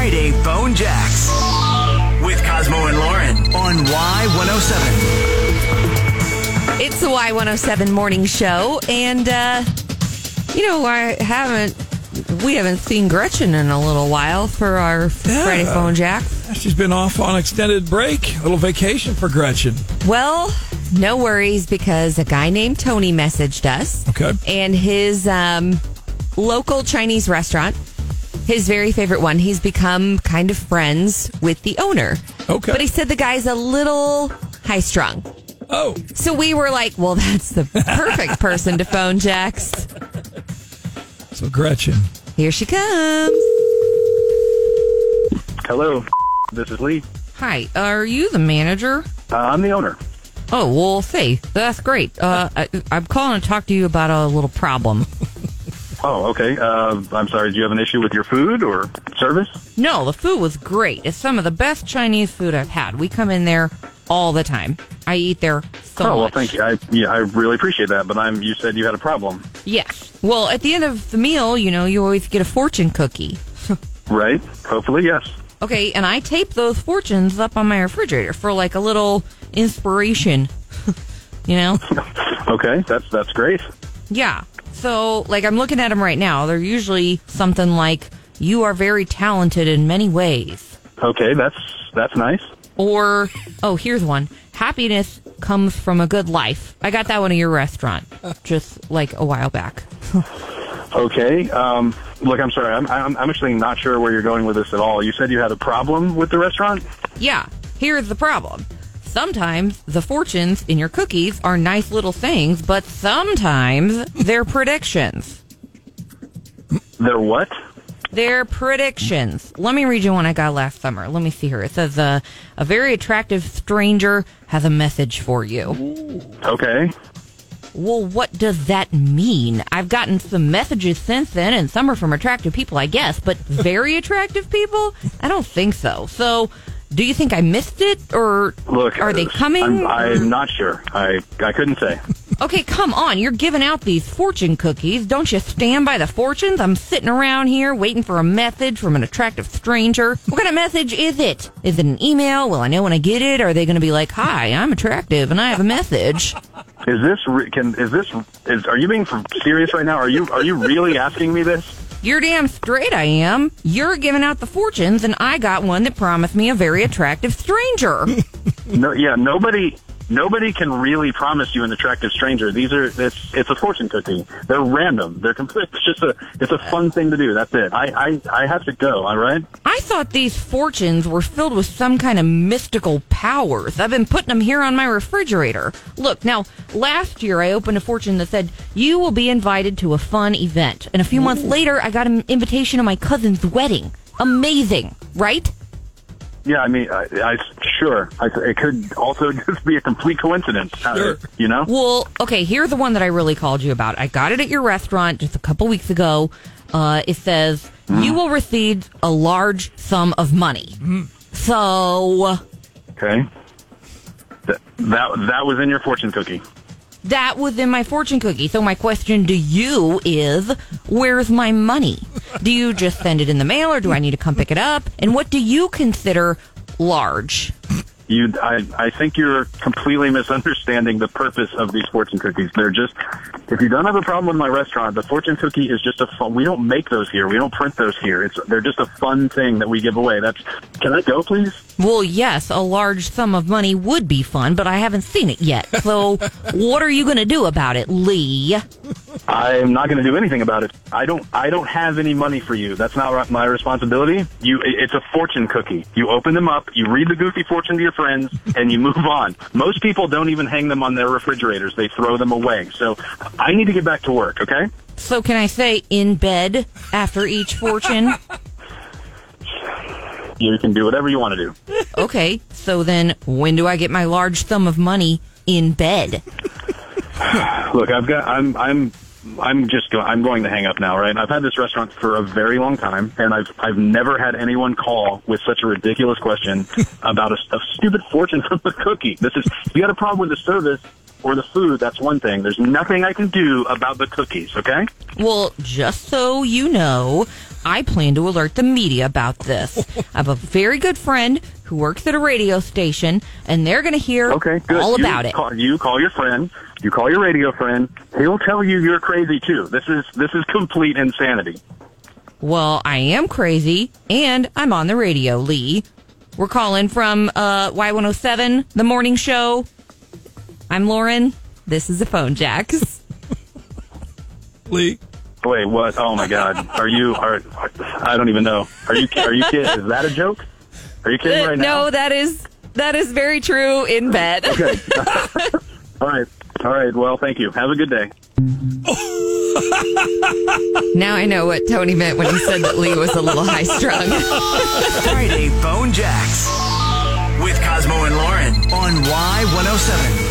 Friday Phone Jacks with Cosmo and Lauren on Y-107. It's the Y-107 morning show, and, we haven't seen Gretchen in a little while for our Friday Phone Jack. She's been off on extended break, a little vacation for Gretchen. Well, no worries, because a guy named Tony messaged us. Okay. And his local Chinese restaurant, his very favorite one, he's become kind of friends with the owner. Okay. But he said the guy's a little high-strung. Oh. So we were like, well, that's the perfect person to phone Jax. So, Gretchen. Here she comes. Hello. This is Lee. Hi. Are you the manager? I'm the owner. Oh, well, hey, that's great. I'm calling to talk to you about a little problem. Oh, okay. I'm sorry. Do you have an issue with your food or service? No, the food was great. It's some of the best Chinese food I've had. We come in there all the time. I eat there so much. Oh, well, thank you. I really appreciate that, but you said you had a problem. Yes. Well, at the end of the meal, you always get a fortune cookie. Right. Hopefully, yes. Okay, and I tape those fortunes up on my refrigerator for like a little inspiration, Okay, that's great. Yeah. So, I'm looking at them right now. They're usually something like, you are very talented in many ways. Okay, that's nice. Or, here's one. Happiness comes from a good life. I got that one at your restaurant just like a while back. Okay. Look, I'm sorry. I'm actually not sure where you're going with this at all. You said you had a problem with the restaurant? Yeah. Here's the problem. Sometimes the fortunes in your cookies are nice little things, but sometimes they're predictions. They're what? They're predictions. Let me read you one I got last summer. Let me see here. It says, a very attractive stranger has a message for you. Ooh. Okay. Well, what does that mean? I've gotten some messages since then, and some are from attractive people, I guess, but very attractive people? I don't think so. So, do you think I missed it, or are they coming? I'm not sure. I couldn't say. Okay, come on. You're giving out these fortune cookies. Don't you stand by the fortunes? I'm sitting around here waiting for a message from an attractive stranger. What kind of message is it? Is it an email? Will I know when I get it? Are they going to be like, hi, I'm attractive, and I have a message? Are you being serious right now? Are you really asking me this? You're damn straight I am. You're giving out the fortunes, and I got one that promised me a very attractive stranger. No, yeah, nobody can really promise you an attractive stranger. It's a fortune cookie. They're random. They're complete. It's a fun thing to do. That's it. I have to go. All right. I thought these fortunes were filled with some kind of mystical powers. I've been putting them here on my refrigerator. Look, now, last year I opened a fortune that said, you will be invited to a fun event. And a few months later, I got an invitation to my cousin's wedding. Amazing, right? Yeah, I mean, it could also just be a complete coincidence, sure. Well, okay, here's the one that I really called you about. I got it at your restaurant just a couple weeks ago. It says, you will receive a large sum of money. Mm. So... Okay. That was in your fortune cookie. That was in my fortune cookie. So my question to you is, where's my money? Do you just send it in the mail, or do I need to come pick it up? And what do you consider large? I think you're completely misunderstanding the purpose of these fortune cookies. They're just, if you don't have a problem with my restaurant, the fortune cookie is just a fun, we don't make those here. We don't print those here. They're just a fun thing that we give away. Can I go, please? Well, yes, a large sum of money would be fun, but I haven't seen it yet. So what are you going to do about it, Lee? I'm not going to do anything about it. I don't have any money for you. That's not my responsibility. It's a fortune cookie. You open them up, you read the goofy fortune to your friends, and you move on. Most people don't even hang them on their refrigerators. They throw them away. So I need to get back to work, okay? So can I say in bed after each fortune? You can do whatever you want to do. Okay. So then when do I get my large sum of money in bed? Look, I'm going to hang up now, right? I've had this restaurant for a very long time, and I've never had anyone call with such a ridiculous question about a stupid fortune from a cookie. You got a problem with the service, or the food, that's one thing. There's nothing I can do about the cookies, okay? Well, just so you know, I plan to alert the media about this. I have a very good friend who works at a radio station, and they're going to hear all about it. You call your friend. You call your radio friend. He'll tell you you're crazy, too. This is complete insanity. Well, I am crazy, and I'm on the radio, Lee. We're calling from Y-107, the morning show. I'm Lauren. This is the Phone Jacks. Lee. Wait, what? Oh, my God. I don't even know. Are you kidding? Is that a joke? Are you kidding right now? No, that is very true in bed. Okay. All right. Well, thank you. Have a good day. Now I know what Tony meant when he said that Lee was a little high-strung. Friday Phone Jacks with Cosmo and Lauren on Y107.